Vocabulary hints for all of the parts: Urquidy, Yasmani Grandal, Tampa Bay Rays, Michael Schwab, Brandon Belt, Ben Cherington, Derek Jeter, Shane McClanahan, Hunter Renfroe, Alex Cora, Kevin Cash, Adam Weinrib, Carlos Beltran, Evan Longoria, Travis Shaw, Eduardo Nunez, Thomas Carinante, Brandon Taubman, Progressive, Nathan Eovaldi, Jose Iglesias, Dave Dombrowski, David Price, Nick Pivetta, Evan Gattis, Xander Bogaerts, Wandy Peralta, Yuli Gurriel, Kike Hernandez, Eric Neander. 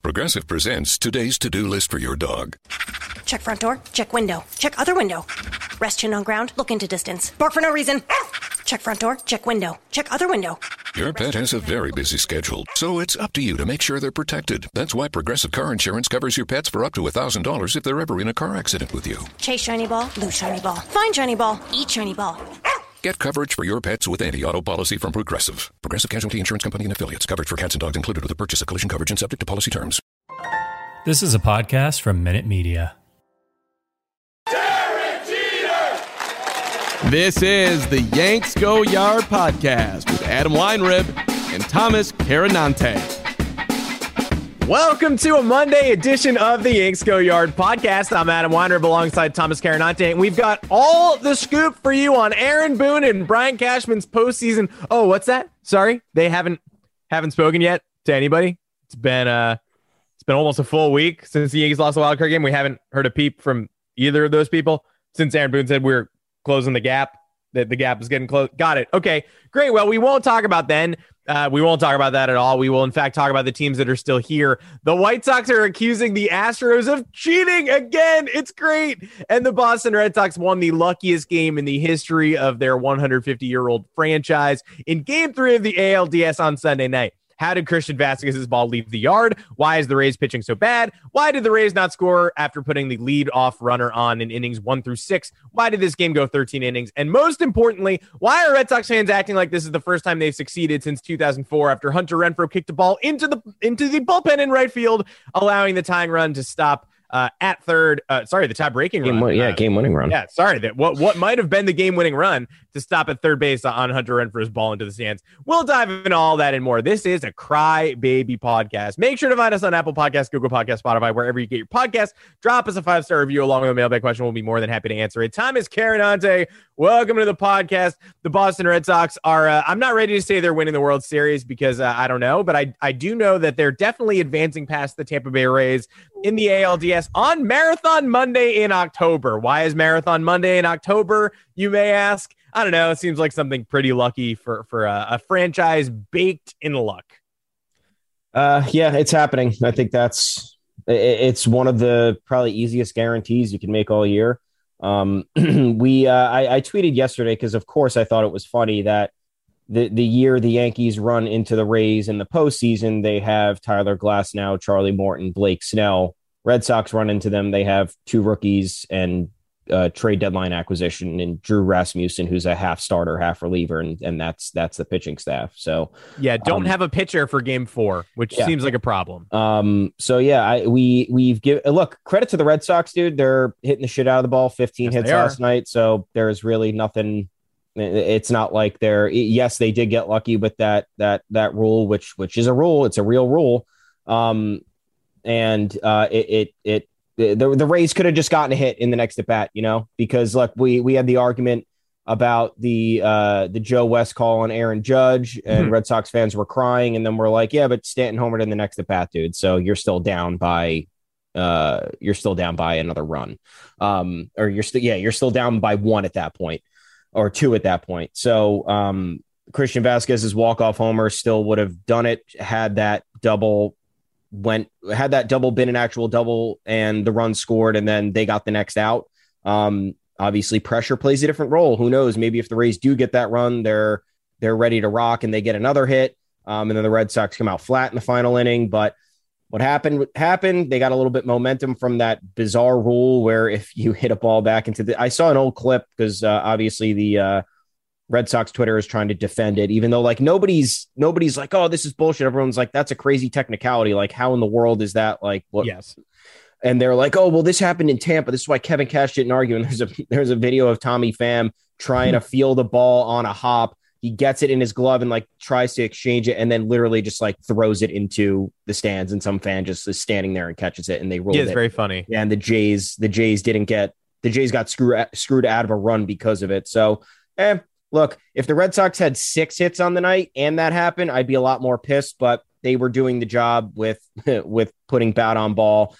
Progressive presents today's to-do list for your dog. Check front door, check window, check other window. Rest chin on ground, look into distance. Bark for no reason. Check front door, check window, check other window. Your pet has a very busy schedule, so it's up to you to make sure they're protected. That's why Progressive Car Insurance covers your pets for up to $1,000 if they're ever in a car accident with you. Chase shiny ball, lose shiny ball, find shiny ball, eat shiny ball. Get coverage for your pets with anti-auto policy from Progressive. Progressive Casualty Insurance Company and affiliates. Coverage for cats and dogs included with the purchase of collision coverage and subject to policy terms. This is a podcast from Minute Media. Derek Jeter! This is the Yanks Go Yard podcast with Adam Weinrib and Thomas Carinante. Welcome to a Monday edition of the Yanks Go Yard podcast. I'm Adam Weinrib alongside Thomas Carinante, and we've got all the scoop for you on Aaron Boone and Brian Cashman's postseason. Oh, what's that? Sorry, they haven't spoken yet to anybody. It's been almost a full week since the Yankees lost the wild card game. We haven't heard a peep from either of those people since Aaron Boone said we're closing the gap. That the gap is getting close. Got it. Okay, great. Well, we won't talk about then. We won't talk about that at all. We will, in fact, talk about the teams that are still here. The White Sox are accusing the Astros of cheating again. It's great. And the Boston Red Sox won the luckiest game in the history of their 150-year-old franchise in Game 3 of the ALDS on Sunday night. How did Christian Vázquez's ball leave the yard? Why is the Rays pitching so bad? Why did the Rays not score after putting the lead-off runner on in innings 1 through 6? Why did this game go 13 innings? And most importantly, why are Red Sox fans acting like this is the first time they've succeeded since 2004 after Hunter Renfroe kicked the ball into the bullpen in right field, allowing the tying run to stop at third? The tie-breaking run. Game-winning run. Yeah, sorry. What might have been the game-winning run to stop at third base on Hunter Renfroe's ball into the stands. We'll dive into all that and more. This is a Cry Baby podcast. Make sure to find us on Apple Podcasts, Google Podcasts, Spotify, wherever you get your podcasts. Drop us a 5-star review along with a mailbag question. We'll be more than happy to answer it. Thomas Carinante, welcome to the podcast. The Boston Red Sox are, I'm not ready to say they're winning the World Series because I don't know, but I do know that they're definitely advancing past the Tampa Bay Rays in the ALDS on Marathon Monday in October. Why is Marathon Monday in October, you may ask? I don't know. It seems like something pretty lucky for a franchise baked in luck. Yeah, it's happening. I think it's one of the probably easiest guarantees you can make all year. I tweeted yesterday because, of course, I thought it was funny that the year the Yankees run into the Rays in the postseason, they have Tyler Glasnow, Charlie Morton, Blake Snell. Red Sox run into them. They have two rookies and trade deadline acquisition and Drew Rasmussen, who's a half starter, half reliever. And that's the pitching staff. So yeah, don't have a pitcher for Game 4, which seems like a problem. We've credit to the Red Sox, dude. They're hitting the shit out of the ball, 15 hits last night. So there is really nothing. It's not like they did get lucky with that rule, which is a rule. It's a real rule. The Rays could have just gotten a hit in the next at bat, because look, we had the argument about the Joe West call on Aaron Judge and Red Sox fans were crying. And then we're like, yeah, but Stanton homered in the next at bat, dude. So you're still down by another run. You're still down by one at that point or two at that point. So, Christian Vázquez's walk-off homer still would have done it had that double been an actual double and the run scored and then they got the next out. Obviously, pressure plays a different role. Who knows? Maybe if the Rays do get that run, they're ready to rock and they get another hit. And then the Red Sox come out flat in the final inning. But what happened. They got a little bit momentum from that bizarre rule where if you hit a ball back into the... I saw an old clip because obviously the Red Sox Twitter is trying to defend it, even though like nobody's like, oh, this is bullshit. Everyone's like, that's a crazy technicality. Like, how in the world is that? Like, what? Yes. And they're like, oh, well, this happened in Tampa. This is why Kevin Cash didn't argue. And there's a video of Tommy Pham trying to feel the ball on a hop. He gets it in his glove and like tries to exchange it and then literally just like throws it into the stands. And some fan just is standing there and catches it and they roll it. It's very funny. And the Jays got screwed out of a run because of it. So, look, if the Red Sox had 6 hits on the night and that happened, I'd be a lot more pissed, but they were doing the job with putting bat on ball.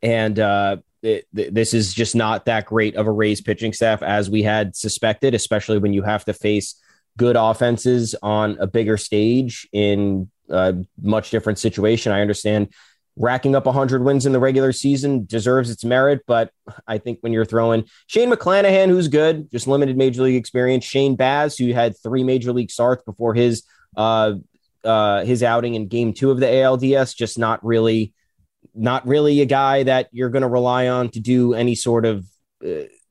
This is just not that great of a Rays pitching staff as we had suspected, especially when you have to face good offenses on a bigger stage in a much different situation. I understand racking up 100 wins in the regular season deserves its merit, but I think when you're throwing Shane McClanahan, who's good, just limited major league experience, Shane Baz, who had 3 major league starts before his outing in game 2 of the ALDS, just not really a guy that you're going to rely on to do any sort of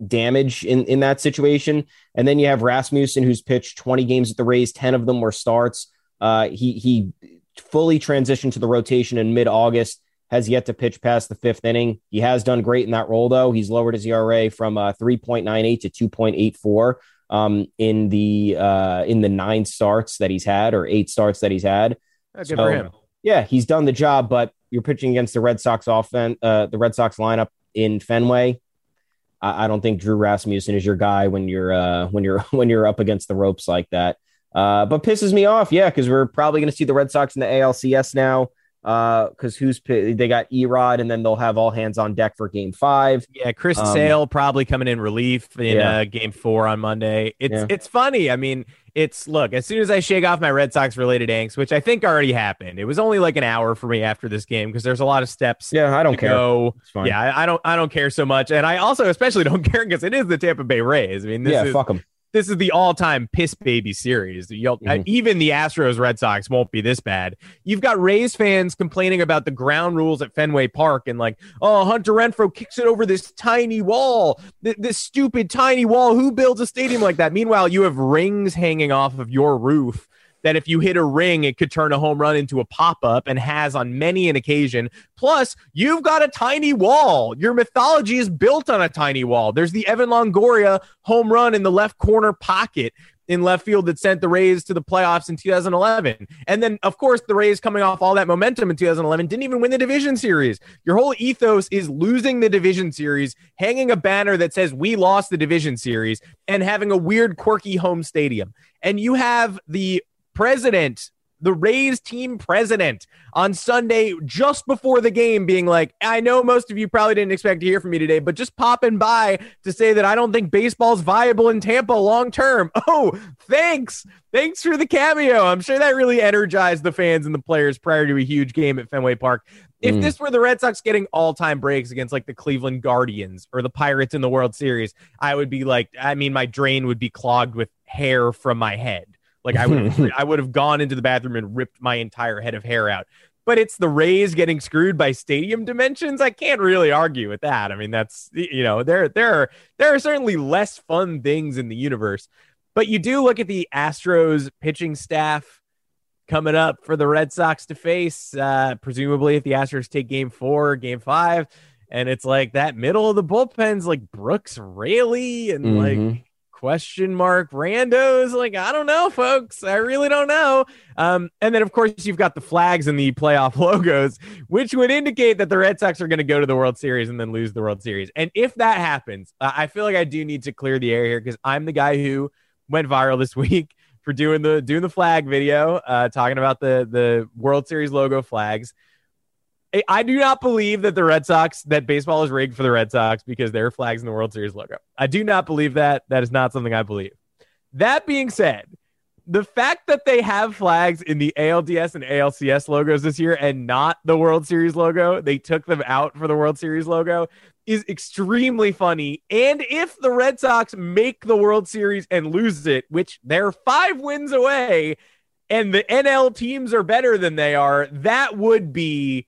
damage in that situation. And then you have Rasmussen, who's pitched 20 games at the Rays. 10 of them were starts. He fully transitioned to the rotation in mid-August, has yet to pitch past the 5th inning. He has done great in that role, though. He's lowered his ERA from 3.98 to 2.84 in the 9 starts that he's had, or 8 starts that he's had. Good for him. Yeah, he's done the job, but you're pitching against the Red Sox offense, the Red Sox lineup in Fenway. I don't think Drew Rasmussen is your guy when you're up against the ropes like that. But pisses me off, yeah, because we're probably going to see the Red Sox in the ALCS now. Because they got Erod, and then they'll have all hands on deck for Game 5. Yeah, Chris Sale probably coming in relief in Game 4 on Monday. It's funny. I mean, look, as soon as I shake off my Red Sox related angst, which I think already happened, it was only like an hour for me after this game because there's a lot of steps. Yeah, I don't care. It's fine. Yeah, I don't care so much, and I also especially don't care because it is the Tampa Bay Rays. I mean, fuck them. This is the all-time piss baby series. Even the Astros Red Sox won't be this bad. You've got Rays fans complaining about the ground rules at Fenway Park and like, oh, Hunter Renfroe kicks it over this tiny wall, this stupid tiny wall. Who builds a stadium like that? Meanwhile, you have rings hanging off of your roof that if you hit a ring, it could turn a home run into a pop-up, and has on many an occasion. Plus, you've got a tiny wall. Your mythology is built on a tiny wall. There's the Evan Longoria home run in the left corner pocket in left field that sent the Rays to the playoffs in 2011. And then, of course, the Rays coming off all that momentum in 2011 didn't even win the division series. Your whole ethos is losing the division series, hanging a banner that says we lost the division series, and having a weird, quirky home stadium. And you have the president, the Rays team president, on Sunday just before the game being like, I know most of you probably didn't expect to hear from me today, but just popping by to say that I don't think baseball's viable in Tampa long term. Oh, thanks. Thanks for the cameo. I'm sure that really energized the fans and the players prior to a huge game at Fenway Park. If this were the Red Sox getting all-time breaks against like the Cleveland Guardians or the Pirates in the World Series, I would be like, I mean, my drain would be clogged with hair from my head. Like I would have gone into the bathroom and ripped my entire head of hair out. But it's the Rays getting screwed by stadium dimensions. I can't really argue with that. I mean, that's, you know, there are certainly less fun things in the universe. But you do look at the Astros pitching staff coming up for the Red Sox to face, presumably if the Astros take Game 4, Game 5, and it's like that middle of the bullpen's like Brooks Raley and like question mark randos. Like, I don't know, folks. I really don't know. And then, of course, you've got the flags and the playoff logos, which would indicate that the Red Sox are going to go to the World Series and then lose the World Series. And if that happens, I feel like I do need to clear the air here because I'm the guy who went viral this week for doing the flag video, talking about the World Series logo flags. I do not believe that the Red Sox, that baseball is rigged for the Red Sox because there are flags in the World Series logo. I do not believe that. That is not something I believe. That being said, The fact that they have flags in the ALDS and ALCS logos this year and not the World Series logo, they took them out for the World Series logo, is extremely funny. And if the Red Sox make the World Series and lose it, which they're 5 wins away, and the NL teams are better than they are, that would be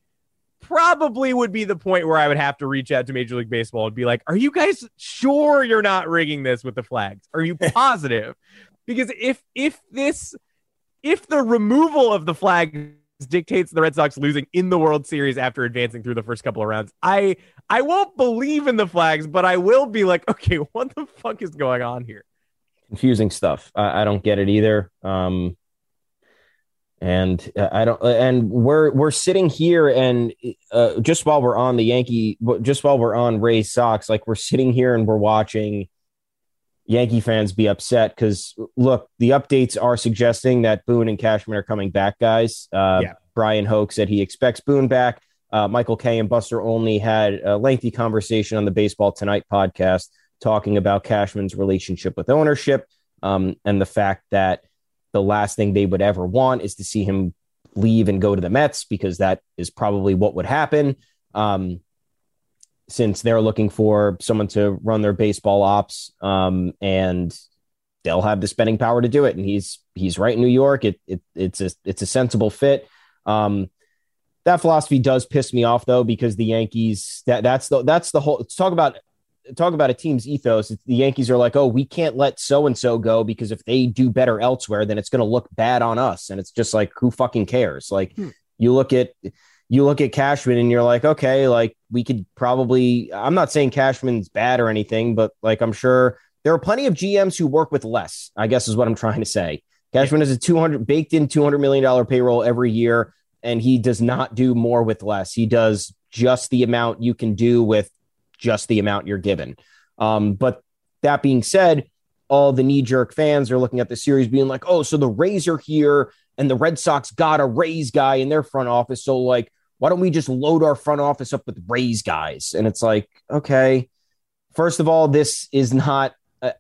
probably would be the point where I would have to reach out to Major League Baseball and be like, are you guys sure you're not rigging this with the flags? Are you positive? Because if the removal of the flag dictates the Red Sox losing in the World Series after advancing through the first couple of rounds, I won't believe in the flags, but I will be like, okay, what the fuck is going on here? Confusing stuff. I don't get it either. We're sitting here and just while we're on the Yankee, just while we're on Rays Sox, like we're sitting here and we're watching Yankee fans be upset because, look, the updates are suggesting that Boone and Cashman are coming back, guys. Yeah. Brian Hoke said he expects Boone back. Michael Kay and Buster Olney had a lengthy conversation on the Baseball Tonight podcast talking about Cashman's relationship with ownership and the fact that the last thing they would ever want is to see him leave and go to the Mets, because that is probably what would happen. Since they're looking for someone to run their baseball ops and they'll have the spending power to do it. And he's right in New York. It's a sensible fit. That philosophy does piss me off though, because the Yankees, that's the whole, talk about a team's ethos. The Yankees are like, oh, we can't let so-and-so go because if they do better elsewhere, then it's going to look bad on us. And it's just like, who fucking cares? Like you look at Cashman and you're like, okay, like we could probably, I'm not saying Cashman's bad or anything, but like, I'm sure there are plenty of GMs who work with less, I guess is what I'm trying to say. Cashman is a $200 million payroll every year. And he does not do more with less. He does just the amount you can do with just the amount you're given. But that being said, all the knee-jerk fans are looking at the series being like, oh, so the Rays are here and the Red Sox got a Rays guy in their front office. So like, why don't we just load our front office up with Rays guys? And it's like, okay, first of all, this is not,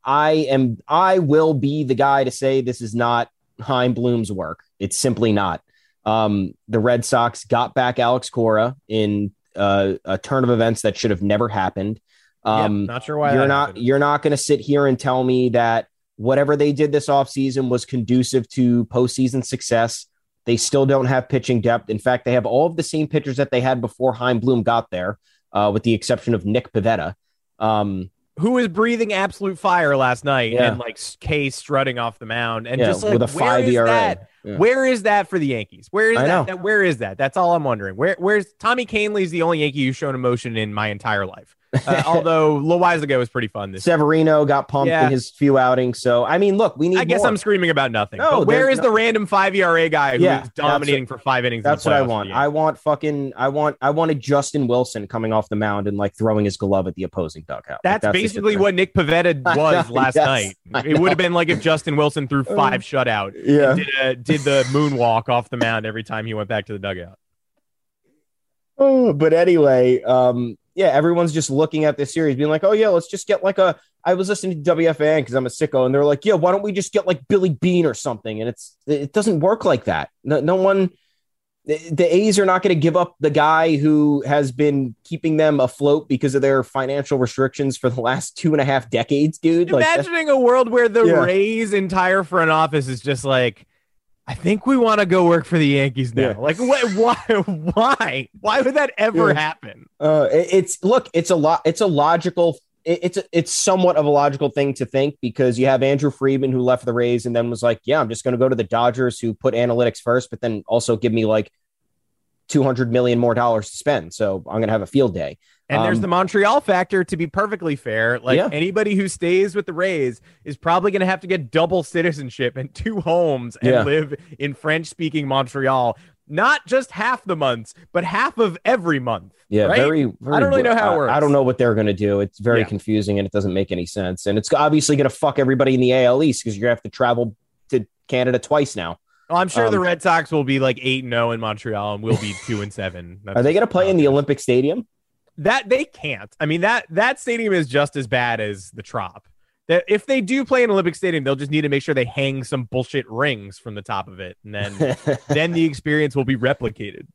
I will be the guy to say, this is not Chaim Bloom's work. It's simply not. The Red Sox got back Alex Cora in a turn of events that should have never happened. Not sure why you're not going to sit here and tell me that whatever they did this offseason was conducive to postseason success. They still don't have pitching depth. In fact, they have all of the same pitchers that they had before Chaim Bloom got there, with the exception of Nick Pivetta, who was breathing absolute fire last night and like K strutting off the mound and just like, with a 5 ERA. Yeah. Where is that for the Yankees? Where is that? Where is that? That's all I'm wondering. Where's Tommy Kahnle's the only Yankee who's shown emotion in my entire life. Although Loaizaga was pretty fun. This Severino year. Got pumped in his few outings. So, I mean, look, we need, I guess more. I'm screaming about nothing. No, but where is the random 5 ERA guy who's dominating for 5 innings? That's what I want. I want a Justin Wilson coming off the mound and like throwing his glove at the opposing dugout. That's basically what Nick Pivetta was last night. It would have been like if Justin Wilson threw 5 shutout. Yeah. Did the moonwalk off the mound every time he went back to the dugout. Oh, but anyway, everyone's just looking at this series being like, oh, yeah, let's just get like I was listening to WFAN because I'm a sicko, and they're like, yeah, why don't we just get like Billy Beane or something? And it doesn't work like that. The A's are not going to give up the guy who has been keeping them afloat because of their financial restrictions for the last 2.5 decades, dude. Imagining a world where the Rays' entire front office is just like, I think we want to go work for the Yankees now. Yeah. Like, why? Why would that ever happen? It's somewhat of a logical thing to think because you have Andrew Friedman who left the Rays and then was like, yeah, I'm just going to go to the Dodgers who put analytics first, but then also give me like $200 million more dollars to spend. So I'm going to have a field day. And there's the Montreal factor, to be perfectly fair. Like anybody who stays with the Rays is probably going to have to get double citizenship and 2 homes and live in French speaking Montreal. Not just half the months, but half of every month. Yeah. Right? Very, I don't really know how it works. I don't know what they're going to do. It's very confusing and it doesn't make any sense. And it's obviously going to fuck everybody in the AL East because you're going to have to travel to Canada twice now. Well, I'm sure the Red Sox will be like 8-0 in Montreal and we'll be 2-7. Are they going to play in the Olympic Stadium? That they can't. I mean, that stadium is just as bad as the Trop. that if they do play an Olympic Stadium, they'll just need to make sure they hang some bullshit rings from the top of it. And then, then the experience will be replicated.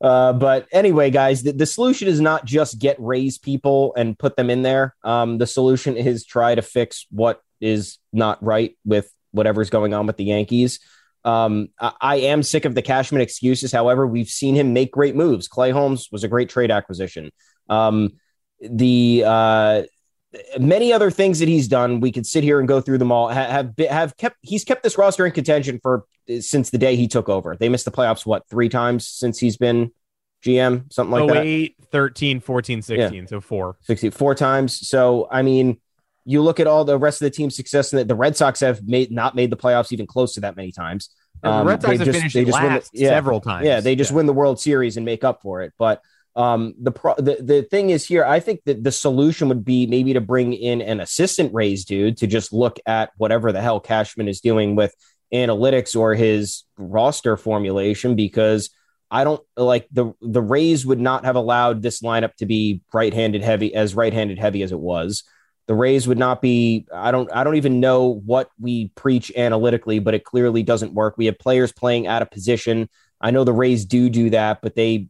But anyway, guys, the solution is not just get Rays people and put them in there. The solution is try to fix what is not right with whatever's going on with the Yankees. I am sick of the Cashman excuses. However, we've seen him make great moves. Clay Holmes was a great trade acquisition. Many other things that he's done, we could sit here and go through them all. He's kept this roster in contention for since the day he took over. They missed the playoffs, what, 3 times since he's been GM, something like that. 08, 13, 14, 16, yeah. So 4 times. So, I mean, you look at all the rest of the team's success, and that the Red Sox have not made the playoffs even close to that many times. The Red Sox have finished last several times. Yeah, they just win the World Series and make up for it. But the thing is here, I think that the solution would be maybe to bring in an assistant Rays dude to just look at whatever the hell Cashman is doing with analytics or his roster formulation, because I don't like the Rays would not have allowed this lineup to be right-handed heavy as it was. The Rays would not be, I don't even know what we preach analytically, but it clearly doesn't work. We have players playing out of position. I know the Rays do that, but they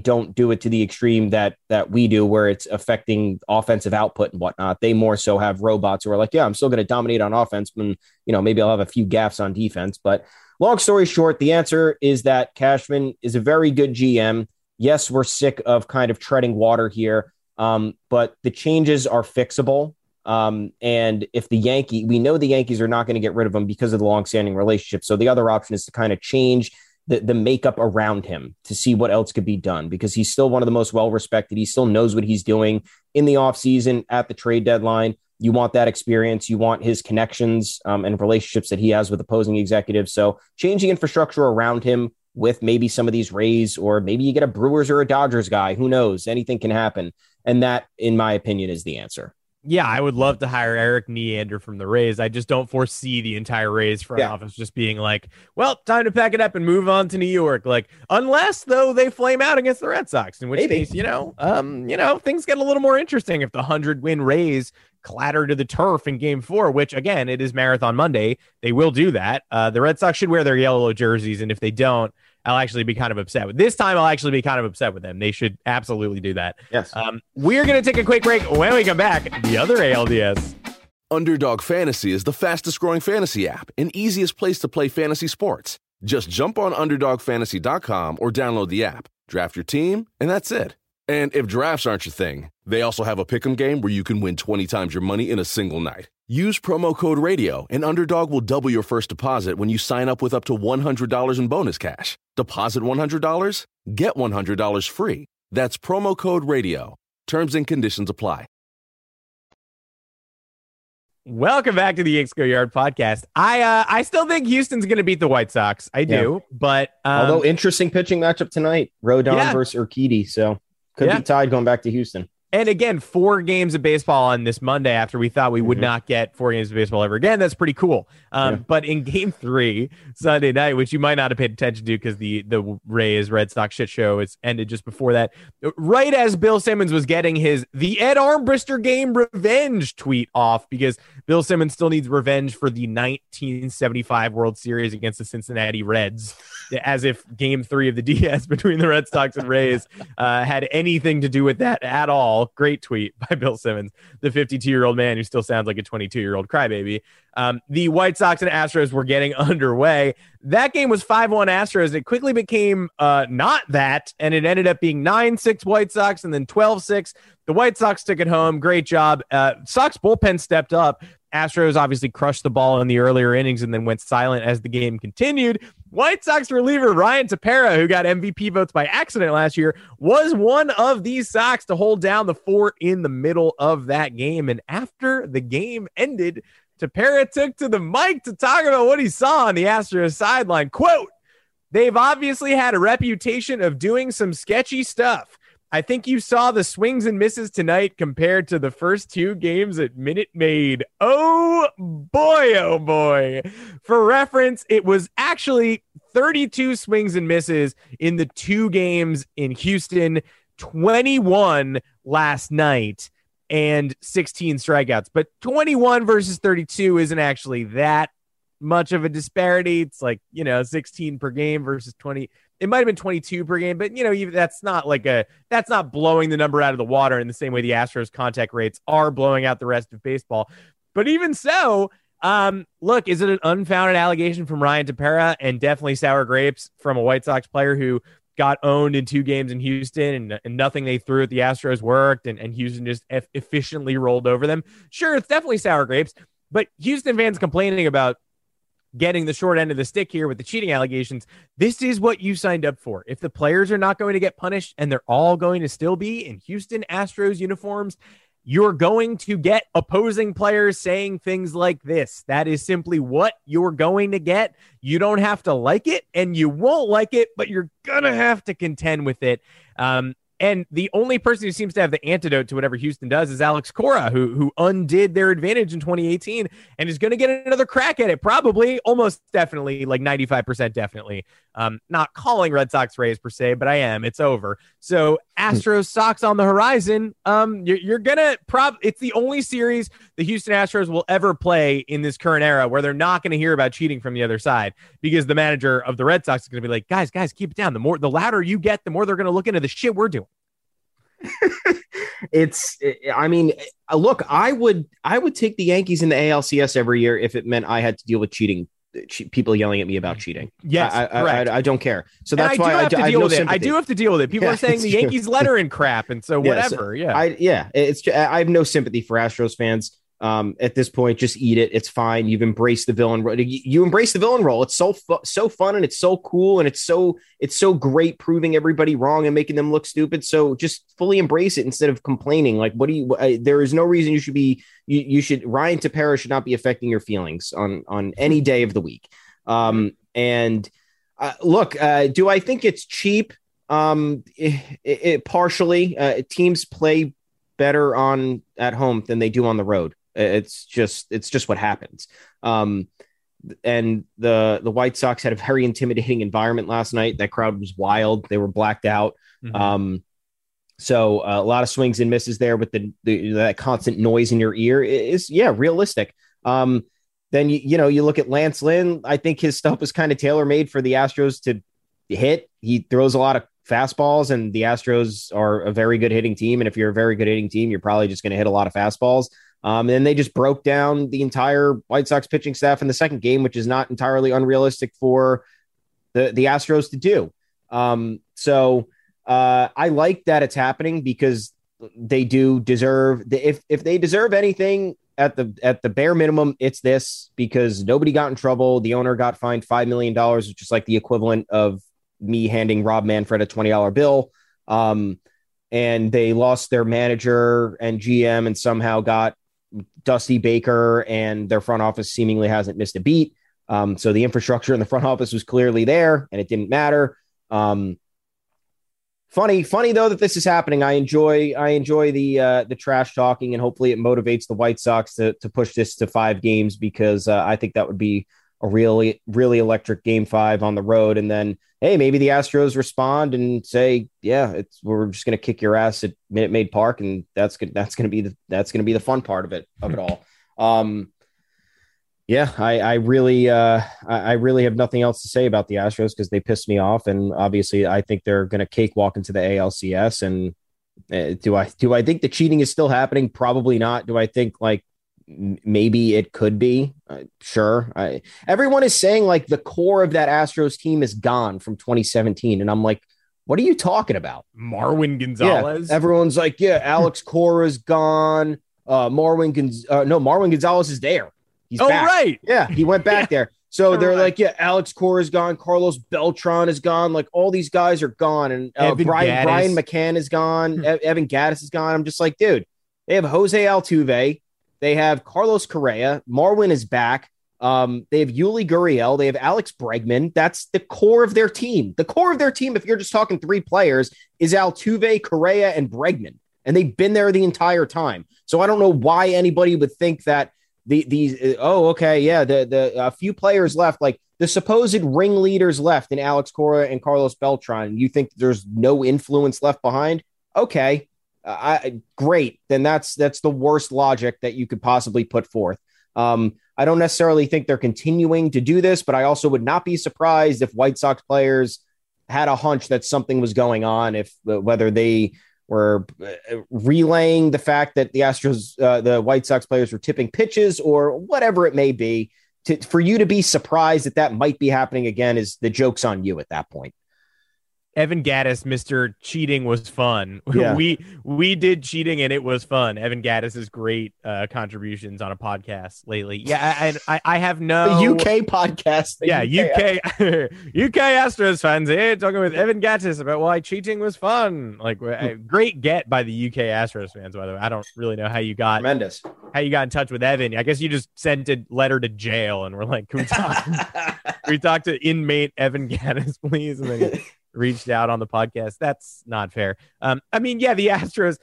don't do it to the extreme that we do, where it's affecting offensive output and whatnot. They more so have robots who are like, yeah, I'm still going to dominate on offense, and maybe I'll have a few gaffes on defense. But long story short, the answer is that Cashman is a very good GM. Yes, we're sick of kind of treading water here. But the changes are fixable. And if we know the Yankees are not going to get rid of him because of the longstanding relationship. So the other option is to kind of change the makeup around him to see what else could be done, because he's still one of the most well-respected. He still knows what he's doing in the off season at the trade deadline. You want that experience. You want his connections, and relationships that he has with opposing executives. So change the infrastructure around him with maybe some of these Rays, or maybe you get a Brewers or a Dodgers guy, who knows, anything can happen. And that, in my opinion, is the answer. Yeah, I would love to hire Eric Neander from the Rays. I just don't foresee the entire Rays front office just being like, well, time to pack it up and move on to New York. Like, unless, though, they flame out against the Red Sox, in which case, things get a little more interesting if the 100-win Rays clatter to the turf in Game 4, which, again, it is Marathon Monday. They will do that. The Red Sox should wear their yellow jerseys, and if they don't, I'll actually be kind of upset with them. They should absolutely do that. Yes. We're going to take a quick break. When we come back, the other ALDS. Underdog Fantasy is the fastest growing fantasy app and easiest place to play fantasy sports. Just jump on underdogfantasy.com or download the app, draft your team, and that's it. And if drafts aren't your thing, they also have a pick'em game where you can win 20 times your money in a single night. Use promo code RADIO, and Underdog will double your first deposit when you sign up with up to $100 in bonus cash. Deposit $100, get $100 free. That's promo code RADIO. Terms and conditions apply. Welcome back to the Yanks Go Yard podcast. I still think Houston's going to beat the White Sox. I do, but... although interesting pitching matchup tonight. Rodon versus Urquidy, so could be tied going back to Houston. And again, 4 games of baseball on this Monday after we thought we would not get 4 games of baseball ever again. That's pretty cool. But in Game 3 Sunday night, which you might not have paid attention to because the Rays Red Sox shit show is ended just before that, right as Bill Simmons was getting his "the Ed Armbrister game revenge" tweet off, because Bill Simmons still needs revenge for the 1975 World Series against the Cincinnati Reds, as if Game 3 of the DS between the Red Sox and Rays had anything to do with that at all. Great tweet by Bill Simmons, the 52-year-old man who still sounds like a 22-year-old crybaby. The White Sox and Astros were getting underway. That game was 5-1 Astros. It quickly became not that, and it ended up being 9-6 White Sox and then 12-6. The White Sox took it home. Great job. Sox bullpen stepped up. Astros obviously crushed the ball in the earlier innings and then went silent as the game continued. White Sox reliever Ryan Tepera, who got MVP votes by accident last year, was one of these Sox to hold down the fort in the middle of that game. And after the game ended, Tepera took to the mic to talk about what he saw on the Astros sideline. Quote, "They've obviously had a reputation of doing some sketchy stuff. I think you saw the swings and misses tonight compared to the first 2 games at Minute Maid. Oh, boy, oh, boy." For reference, it was actually 32 swings and misses in the 2 games in Houston, 21 last night. and 16 strikeouts. But 21 versus 32 isn't actually that much of a disparity. It's like, 16 per game versus 20. It might've been 22 per game, but that's not that's not blowing the number out of the water in the same way the Astros contact rates are blowing out the rest of baseball. But even so, look, is it an unfounded allegation from Ryan Tepera and definitely sour grapes from a White Sox player who got owned in 2 games in Houston and nothing they threw at the Astros worked and Houston just efficiently rolled over them? Sure. It's definitely sour grapes, but Houston fans complaining about getting the short end of the stick here with the cheating allegations. This is what you signed up for. If the players are not going to get punished and they're all going to still be in Houston Astros uniforms, you're going to get opposing players saying things like this. That is simply what you're going to get. You don't have to like it and you won't like it, but you're going to have to contend with it. And the only person who seems to have the antidote to whatever Houston does is Alex Cora, who undid their advantage in 2018 and is going to get another crack at it, probably, almost definitely, like 95% definitely. Not calling Red Sox Rays per se, but I am. It's over. So Astros Sox on the horizon. You're going to it's the only series the Houston Astros will ever play in this current era where they're not going to hear about cheating from the other side, because the manager of the Red Sox is going to be like, guys, keep it down. The louder you get, the more they're going to look into the shit we're doing. Look, I would take the Yankees in the ALCS every year if it meant I had to deal with cheating, people yelling at me about cheating. Yes, I don't care. So that's why I deal with it. I do have to deal with it. People are saying the Yankees letter in crap, and so whatever. I have no sympathy for Astros fans. At this point, just eat it. It's fine. You've embraced the villain role. You embrace the villain role. It's so fun, and it's so cool, and it's so great proving everybody wrong and making them look stupid. So just fully embrace it instead of complaining. Like, there is no reason you should be, Ryan Tepera should not be affecting your feelings on any day of the week. Do I think it's cheap? Partially, teams play better on at home than they do on the road. It's just what happens. And the White Sox had a very intimidating environment last night. That crowd was wild. They were blacked out. Mm-hmm. So a lot of swings and misses there with that constant noise in your ear is realistic. Then, you look at Lance Lynn. I think his stuff was kind of tailor-made for the Astros to hit. He throws a lot of fastballs, and the Astros are a very good hitting team. And if you're a very good hitting team, you're probably just going to hit a lot of fastballs. And they just broke down the entire White Sox pitching staff in the second game, which is not entirely unrealistic for the Astros to do. So I like that it's happening, because they do deserve if they deserve anything at the bare minimum, it's this, because nobody got in trouble. The owner got fined $5 million, which is like the equivalent of me handing Rob Manfred a $20 bill. And they lost their manager and GM and somehow got Dusty Baker, and their front office seemingly hasn't missed a beat. So the infrastructure in the front office was clearly there, and it didn't matter. Funny though that this is happening. I enjoy the trash talking, and hopefully it motivates the White Sox to push this to 5 games, because I think that would be a really, really electric game 5 on the road. And then, hey, maybe the Astros respond and say, yeah, we're just going to kick your ass at Minute Maid Park. And that's going to be the fun part of it all. I really have nothing else to say about the Astros, because they pissed me off. And obviously I think they're going to cakewalk into the ALCS. And do I think the cheating is still happening? Probably not. Do I think maybe it could be? Sure. Everyone is saying the core of that Astros team is gone from 2017. And I'm like, what are you talking about? Marwin Gonzalez. Yeah, everyone's like, yeah, Alex Cora's gone. Marwin Gonzalez is there. He's back. Right. Yeah. He went back there. So they're right. Alex Cora is gone. Carlos Beltran is gone. All these guys are gone. And Brian McCann is gone. Evan Gattis is gone. I'm just like, dude, they have Jose Altuve. They have Carlos Correa. Marwin is back. They have Yuli Gurriel. They have Alex Bregman. That's the core of their team. The core of their team, if you're just talking 3 players, is Altuve, Correa, and Bregman. And they've been there the entire time. So I don't know why anybody would think that a few players left, the supposed ringleaders left in Alex Cora and Carlos Beltran. You think there's no influence left behind? Okay. Great. Then that's the worst logic that you could possibly put forth. I don't necessarily think they're continuing to do this, but I also would not be surprised if White Sox players had a hunch that something was going on, if whether they were relaying the fact that the Astros, the White Sox players were tipping pitches or whatever it may be. For you to be surprised that that might be happening again is the joke's on you at that point. Evan Gattis, Mr. Cheating was fun. Yeah. We did cheating and it was fun. Evan Gattis' great contributions on a podcast lately. Yeah, I have no... The UK podcast. The UK Astros fans here talking with Evan Gattis about why cheating was fun. Like, great get by the UK Astros fans, by the way. I don't really know how you got... Tremendous. How you got in touch with Evan. I guess you just sent a letter to jail and we're like, can we talk, to inmate Evan Gattis, please? And then... reached out on the podcast. That's not fair. I mean, yeah, the Astros,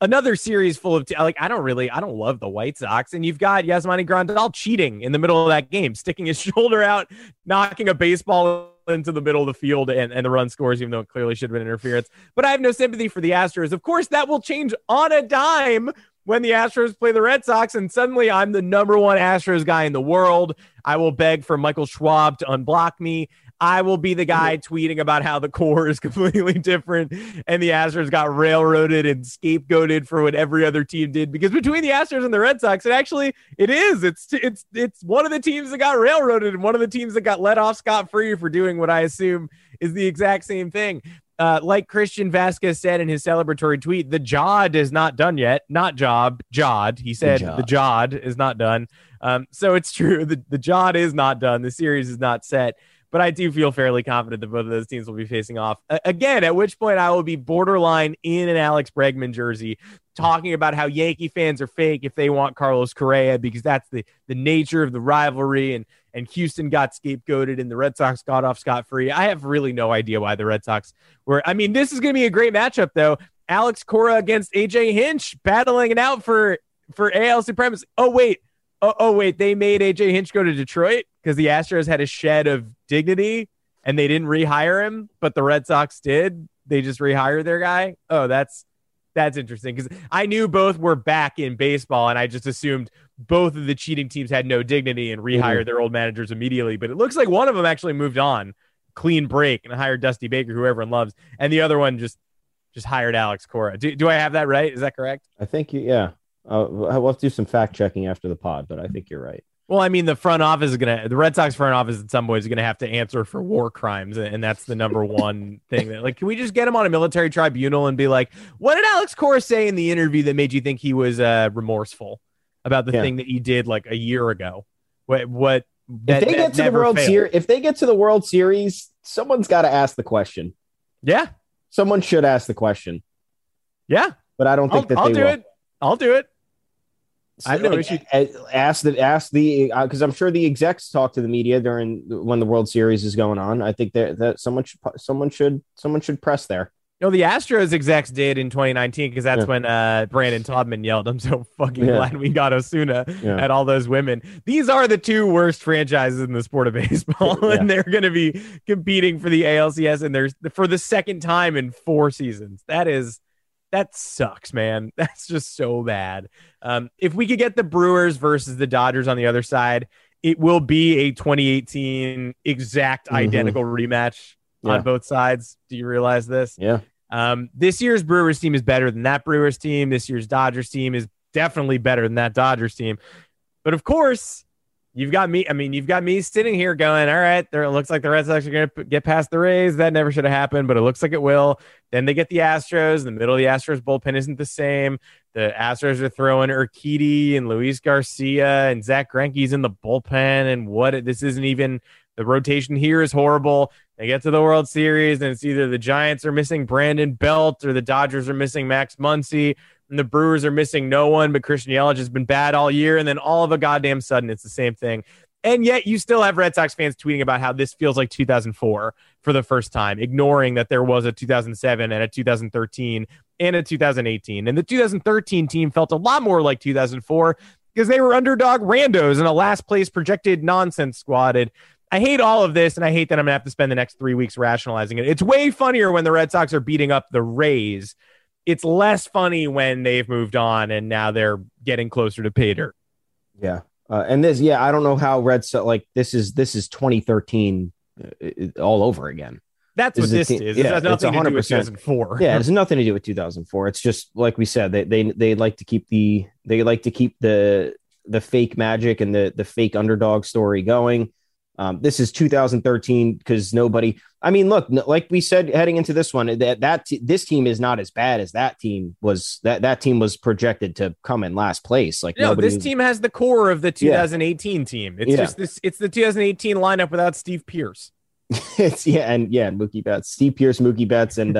another series full of, I don't love the White Sox. And you've got Yasmani Grandal cheating in the middle of that game, sticking his shoulder out, knocking a baseball into the middle of the field, and the run scores, even though it clearly should have been interference. But I have no sympathy for the Astros. Of course, that will change on a dime when the Astros play the Red Sox, and suddenly I'm the number one Astros guy in the world. I will beg for Michael Schwab to unblock me. I will be the guy tweeting about how the core is completely different and the Astros got railroaded and scapegoated for what every other team did, because between the Astros and the Red Sox, it's one of the teams that got railroaded and one of the teams that got let off scot-free for doing what I assume is the exact same thing. Like Christian Vázquez said in his celebratory tweet, the jod is not done yet. Not job, jod. He said the jod is not done. So it's true. The jod is not done. The series is not set. But I do feel fairly confident that both of those teams will be facing off again, at which point I will be borderline in an Alex Bregman jersey talking about how Yankee fans are fake if they want Carlos Correa, because that's the nature of the rivalry. And Houston got scapegoated and the Red Sox got off scot-free. I have really no idea why the Red Sox were. I mean, this is going to be a great matchup, though. Alex Cora against A.J. Hinch, battling it out for AL Supremacy. Oh, wait. They made A.J. Hinch go to Detroit because the Astros had a shed of dignity and they didn't rehire him, but the Red Sox did. They just rehired their guy. Oh, that's interesting, because I knew both were back in baseball and I just assumed both of the cheating teams had no dignity and rehired their old managers immediately. But it looks like one of them actually moved on, clean break, and hired Dusty Baker, who everyone loves. And the other one just hired Alex Cora. Do I have that right? Is that correct? I think you, yeah. We'll do some fact checking after the pod, but I think you're right. Well, I mean, the Red Sox front office in some ways is going to have to answer for war crimes. And that's the number one thing that, like, can we just get him on a military tribunal and be like, what did Alex Cora say in the interview that made you think he was remorseful about the thing that he did like a year ago? What that, if they get to the World Series, someone's got to ask the question. Yeah. Someone should ask the question. Yeah. But I don't think they will. I'll do it. So, I have no issue. Ask because I'm sure the execs talk to the media when the World Series is going on. I think that someone should press there. No, the Astros execs did in 2019 because that's when Brandon Taubman yelled, "I'm so fucking glad we got Osuna at all those women." These are the two worst franchises in the sport of baseball, and they're going to be competing for the ALCS for the second time in 4 seasons. That sucks, man. That's just so bad. If we could get the Brewers versus the Dodgers on the other side, it will be a 2018 exact identical rematch on both sides. Do you realize this? Yeah. This year's Brewers team is better than that Brewers team. This year's Dodgers team is definitely better than that Dodgers team. But of course, you've got me sitting here going, all right, it looks like the Red Sox are going to get past the Rays. That never should have happened, but it looks like it will. Then they get the Astros. In the middle of the Astros bullpen isn't the same. The Astros are throwing Urquidy and Luis Garcia, and Zach Greinke's in the bullpen. And this isn't even the rotation here is horrible. They get to the World Series, and it's either the Giants are missing Brandon Belt or the Dodgers are missing Max Muncy. And the Brewers are missing no one, but Christian Yelich has been bad all year. And then all of a goddamn sudden, it's the same thing. And yet you still have Red Sox fans tweeting about how this feels like 2004 for the first time, ignoring that there was a 2007 and a 2013 and a 2018. And the 2013 team felt a lot more like 2004 because they were underdog randos in a last place projected nonsense squadded. I hate all of this, and I hate that I'm going to have to spend the next 3 weeks rationalizing it. It's way funnier when the Red Sox are beating up the Rays it's less funny when they've moved on and now they're getting closer to pay dirt. Yeah. And this, yeah, I don't know how Red Sox, like this is 2013 all over again. That's what this is. Yeah, it has nothing to do with 2004. Yeah, it has nothing to do with 2004. It's just like we said, they like to keep the fake magic and the fake underdog story going. This is 2013 because nobody. I mean, look, like we said, heading into this one, this team is not as bad as that team was. That team was projected to come in last place. Like no, this team has the core of the 2018 team. It's just this. It's the 2018 lineup without Steve Pearce. and Mookie Betts, Steve Pearce, Mookie Betts, and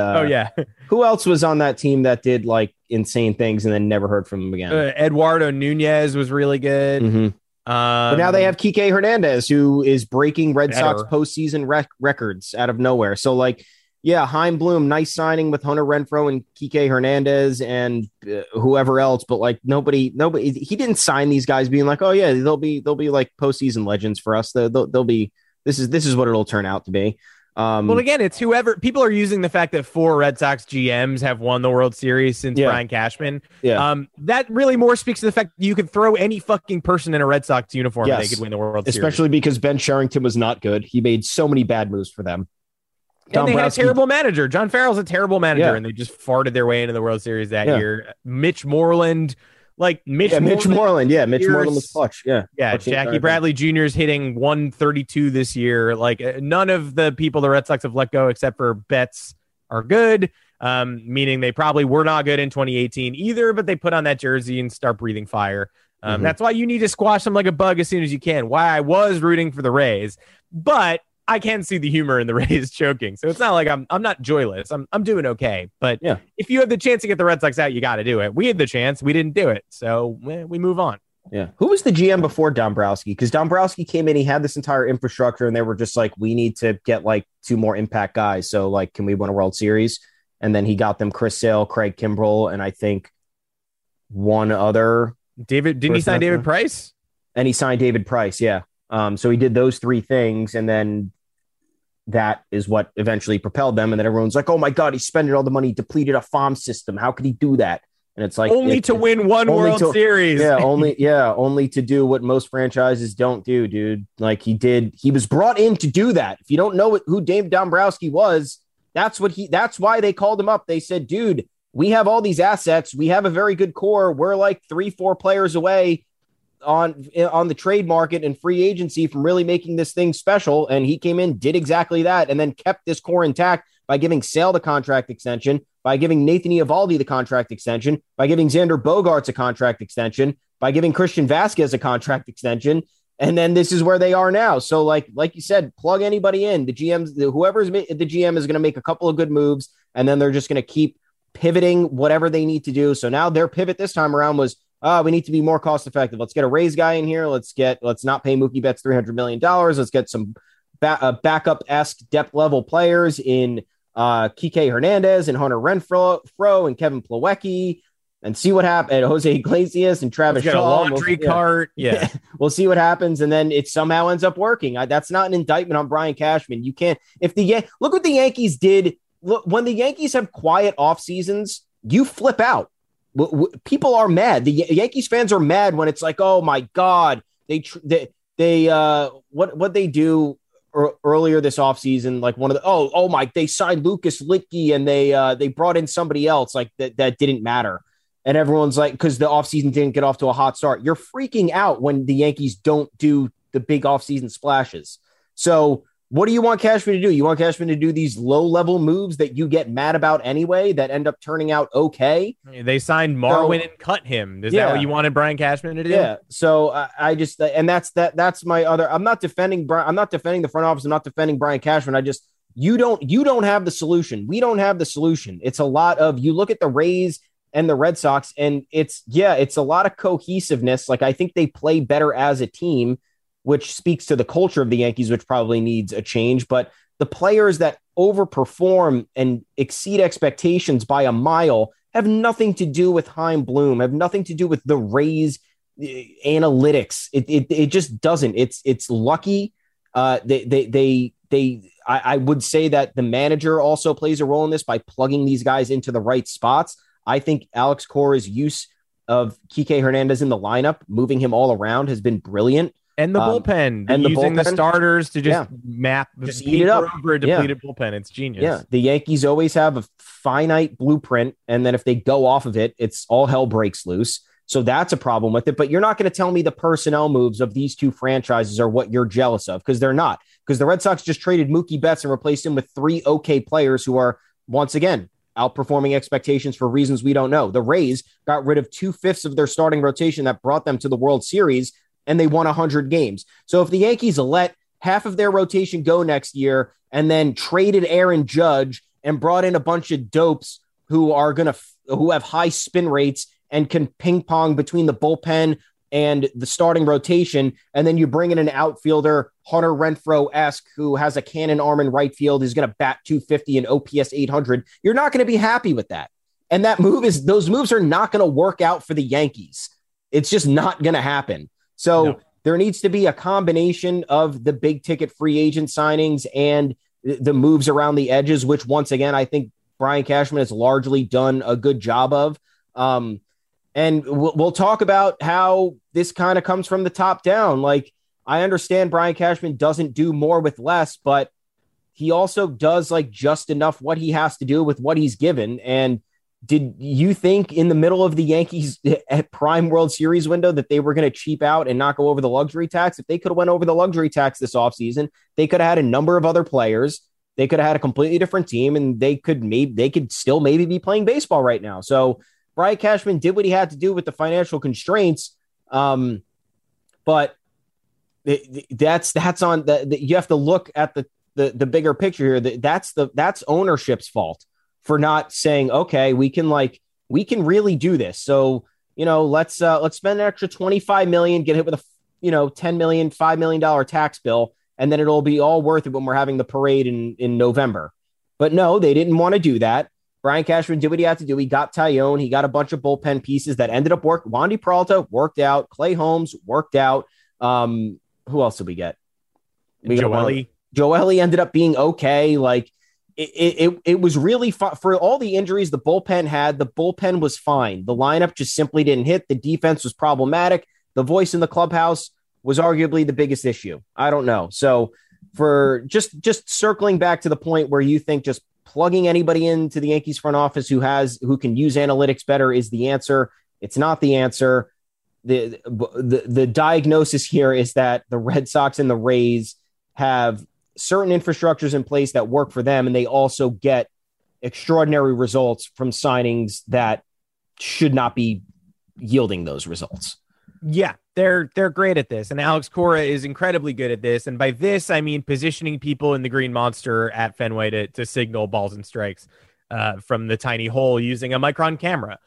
who else was on that team that did like insane things and then never heard from him again? Eduardo Nunez was really good. Mm-hmm. But now they have Kike Hernandez, who is breaking Red Sox postseason records out of nowhere. So, like, yeah, Chaim Bloom, nice signing with Hunter Renfroe and Kike Hernandez and whoever else. But like nobody, he didn't sign these guys being like, oh yeah, they'll be like postseason legends for us. They'll be. This is what it'll turn out to be. Well, again, it's whoever people are using the fact that 4 Red Sox GMs have won the World Series since Brian Cashman. Yeah. That really more speaks to the fact that you could throw any fucking person in a Red Sox uniform and they could win the World Series. Especially because Ben Cherington was not good. He made so many bad moves for them. And they had a terrible manager. John Farrell's a terrible manager, and they just farted their way into the World Series that year. Mitch Moreland was clutch. Yeah. Jackie Bradley Jr. is hitting 132 this year. Like none of the people the Red Sox have let go except for Betts are good. Meaning they probably were not good in 2018 either, but they put on that jersey and start breathing fire. That's why you need to squash them like a bug as soon as you can. Why I was rooting for the Rays, but I can see the humor in the Rays choking. So it's not like I'm not joyless. I'm doing okay. But if you have the chance to get the Red Sox out, you got to do it. We had the chance. We didn't do it. So we move on. Yeah. Who was the GM before Dombrowski? Because Dombrowski came in, he had this entire infrastructure and they were just like, we need to get like 2 more impact guys. So like, can we win a World Series? And then he got them Chris Sale, Craig Kimbrell, and I think one other. He signed David Price. Yeah. So he did those 3 things. And then that is what eventually propelled them. And then everyone's like, oh my God, he's spending all the money, depleted a farm system. How could he do that? And it's like only to win one World Series. Yeah. Only to do what most franchises don't do, dude. Like he was brought in to do that. If you don't know who Dave Dombrowski was, that's why they called him up. They said, dude, we have all these assets. We have a very good core. We're like 3-4 players away on the trade market and free agency from really making this thing special. And he came in, did exactly that, and then kept this core intact by giving Sale the contract extension, by giving Nathan Eovaldi the contract extension, by giving Xander Bogaerts a contract extension, by giving Christian Vázquez a contract extension. And then this is where they are now. So like you said, plug anybody in. The GMs, whoever's the GM is going to make a couple of good moves, and then they're just going to keep pivoting whatever they need to do. So now their pivot this time around was, we need to be more cost effective. Let's get a Rays guy in here. Let's not pay Mookie Betts $300 million. Let's get some backup-esque depth level players in Kike Hernandez and Hunter Renfroe and Kevin Plawecki, and see what happens. Jose Iglesias and Travis Shaw. Cart. Yeah. We'll see what happens. And then it somehow ends up working. That's not an indictment on Brian Cashman. You can't, look what the Yankees did. Look, when the Yankees have quiet off seasons, you flip out. People are mad. The Yankees fans are mad when it's like, oh my God, what they do earlier this offseason, like one of the, they signed Lucas Litke and they brought in somebody else like that didn't matter. And everyone's like, cause the offseason didn't get off to a hot start. You're freaking out when the Yankees don't do the big offseason splashes. So what do you want Cashman to do? You want Cashman to do these low-level moves that you get mad about anyway that end up turning out okay? They signed Marwin and cut him. Is that what you wanted Brian Cashman to do? Yeah. So I just and that's my other. I'm not defending the front office. I'm not defending Brian Cashman. I just you don't have the solution. We don't have the solution. It's a lot of you look at the Rays and the Red Sox, and it's a lot of cohesiveness. Like I think they play better as a team, which speaks to the culture of the Yankees, which probably needs a change. But the players that overperform and exceed expectations by a mile have nothing to do with Chaim Bloom, have nothing to do with the Rays analytics. It just doesn't. It's lucky. I would say that the manager also plays a role in this by plugging these guys into the right spots. I think Alex Cora's use of Kike Hernandez in the lineup, moving him all around, has been brilliant. And the bullpen, and using the starters to just map, just eat it up over a depleted bullpen. It's genius. Yeah, the Yankees always have a finite blueprint, and then if they go off of it, it's all hell breaks loose. So that's a problem with it. But you're not going to tell me the personnel moves of these two franchises are what you're jealous of, because they're not. Because the Red Sox just traded Mookie Betts and replaced him with three okay players who are, once again, outperforming expectations for reasons we don't know. The Rays got rid of 2/5 of their starting rotation that brought them to the World Series, and they won 100 games. So if the Yankees let half of their rotation go next year and then traded Aaron Judge and brought in a bunch of dopes who are going to who have high spin rates and can ping pong between the bullpen and the starting rotation, and then you bring in an outfielder, Hunter Renfroe-esque, who has a cannon arm in right field, is going to bat 250 and OPS 800, you're not going to be happy with that. And that move is those moves are not going to work out for the Yankees. It's just not going to happen. So there needs to be a combination of the big ticket free agent signings and the moves around the edges, which once again, I think Brian Cashman has largely done a good job of. And we'll talk about how this kind of comes from the top down. Like, I understand Brian Cashman doesn't do more with less, but he also does like just enough what he has to do with what he's given. And did you think in the middle of the Yankees at prime World Series window that they were going to cheap out and not go over the luxury tax? If they could have went over the luxury tax this offseason, they could have had a number of other players. They could have had a completely different team, and they could still maybe be playing baseball right now. So Brian Cashman did what he had to do with the financial constraints. But that's on the you have to look at the bigger picture here. That's ownership's fault for not saying, okay, we can really do this. So, let's spend an extra $25 million, get hit with a, $10 million, $5 million tax bill, and then it'll be all worth it when we're having the parade in November. But no, they didn't want to do that. Brian Cashman did what he had to do. He got Tyone. He got a bunch of bullpen pieces that ended up working. Wandy Peralta worked out. Clay Holmes worked out. Who else did we get? Joely ended up being okay. Like, It was really fun. For all the injuries the bullpen had, the bullpen was fine. The lineup just simply didn't hit. The defense was problematic. The voice in the clubhouse was arguably the biggest issue. I don't know. So for just circling back to the point where you think just plugging anybody into the Yankees front office who can use analytics better is the answer. It's not the answer. The diagnosis here is that the Red Sox and the Rays have certain infrastructures in place that work for them, and they also get extraordinary results from signings that should not be yielding those results. Yeah, they're great at this, and Alex Cora is incredibly good at this. And by this, I mean positioning people in the Green Monster at Fenway to signal balls and strikes from the tiny hole using a micron camera.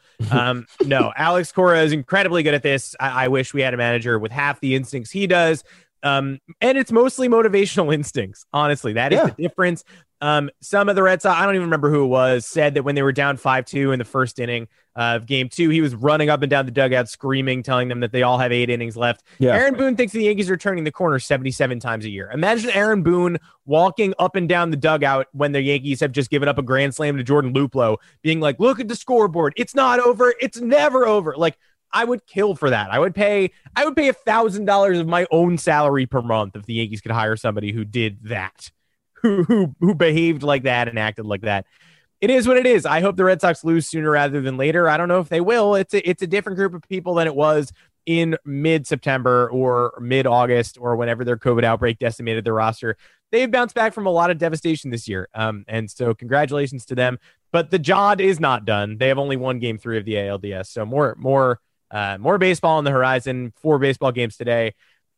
No, Alex Cora is incredibly good at this. I wish we had a manager with half the instincts he does. And it's mostly motivational instincts. Honestly, that is the difference. Some of the Red Sox, I don't even remember who it was, said that when they were down 5-2 in the first inning of game two, he was running up and down the dugout screaming, telling them that they all have 8 innings left. Yeah. Aaron Boone thinks the Yankees are turning the corner 77 times a year. Imagine Aaron Boone walking up and down the dugout when the Yankees have just given up a grand slam to Jordan Luplow, being like, look at the scoreboard. It's not over. It's never over. Like, I would kill for that. I would pay $1,000 of my own salary per month if the Yankees could hire somebody who did that, who behaved like that and acted like that. It is what it is. I hope the Red Sox lose sooner rather than later. I don't know if they will. It's a different group of people than it was in mid-September or mid-August or whenever their COVID outbreak decimated their roster. They've bounced back from a lot of devastation this year. And so congratulations to them. But the job is not done. They have only won game 3 of the ALDS. So more baseball on the horizon. 4 baseball games today.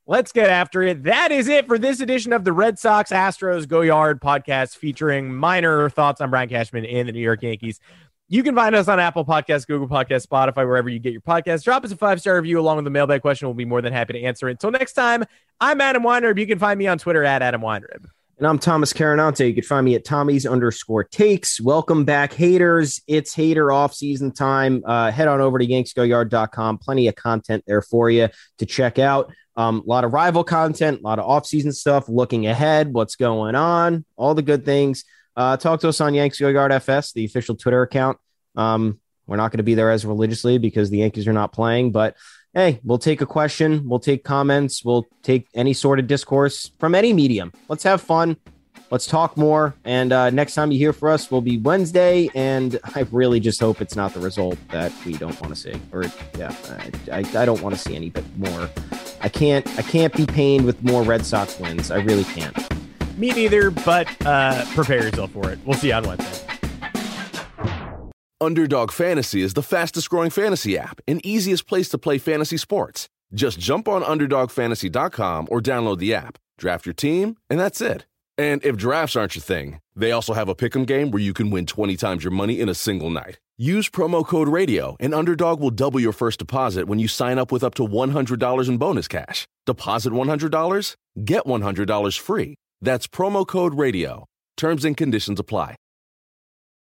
Let's get after it. That is it for this edition of the Red Sox Astros Go Yard podcast, featuring minor thoughts on Brian Cashman and the New York Yankees. You can find us on Apple Podcasts, Google Podcasts, Spotify, wherever you get your podcasts. Drop us a 5-star review along with a mailbag question. We'll be more than happy to answer it. Until next time, I'm Adam Weinrib. You can find me on Twitter at Adam Weinrib. And I'm Thomas Carinante. You can find me at Tommy's_takes. Welcome back, haters. It's hater off-season time. Head on over to yanksgoyard.com. Plenty of content there for you to check out. A lot of rival content, a lot of off-season stuff, looking ahead, what's going on, all the good things. Talk to us on Yanks Go Yard FS, the official Twitter account. We're not going to be there as religiously because the Yankees are not playing. But hey, we'll take a question. We'll take comments. We'll take any sort of discourse from any medium. Let's have fun. Let's talk more. And next time you hear from us will be Wednesday. And I really just hope it's not the result that we don't want to see. Or yeah, I don't want to see any, but more. I can't be pained with more Red Sox wins. I really can't. Me neither, but prepare yourself for it. We'll see you on Wednesday. Underdog Fantasy is the fastest growing fantasy app and easiest place to play fantasy sports. Just jump on underdogfantasy.com or download the app, draft your team, and that's it. And if drafts aren't your thing, they also have a pick'em game where you can win 20 times your money in a single night. Use promo code RADIO, and Underdog will double your first deposit when you sign up with up to $100 in bonus cash. Deposit $100, get $100 free. That's promo code RADIO. Terms and conditions apply.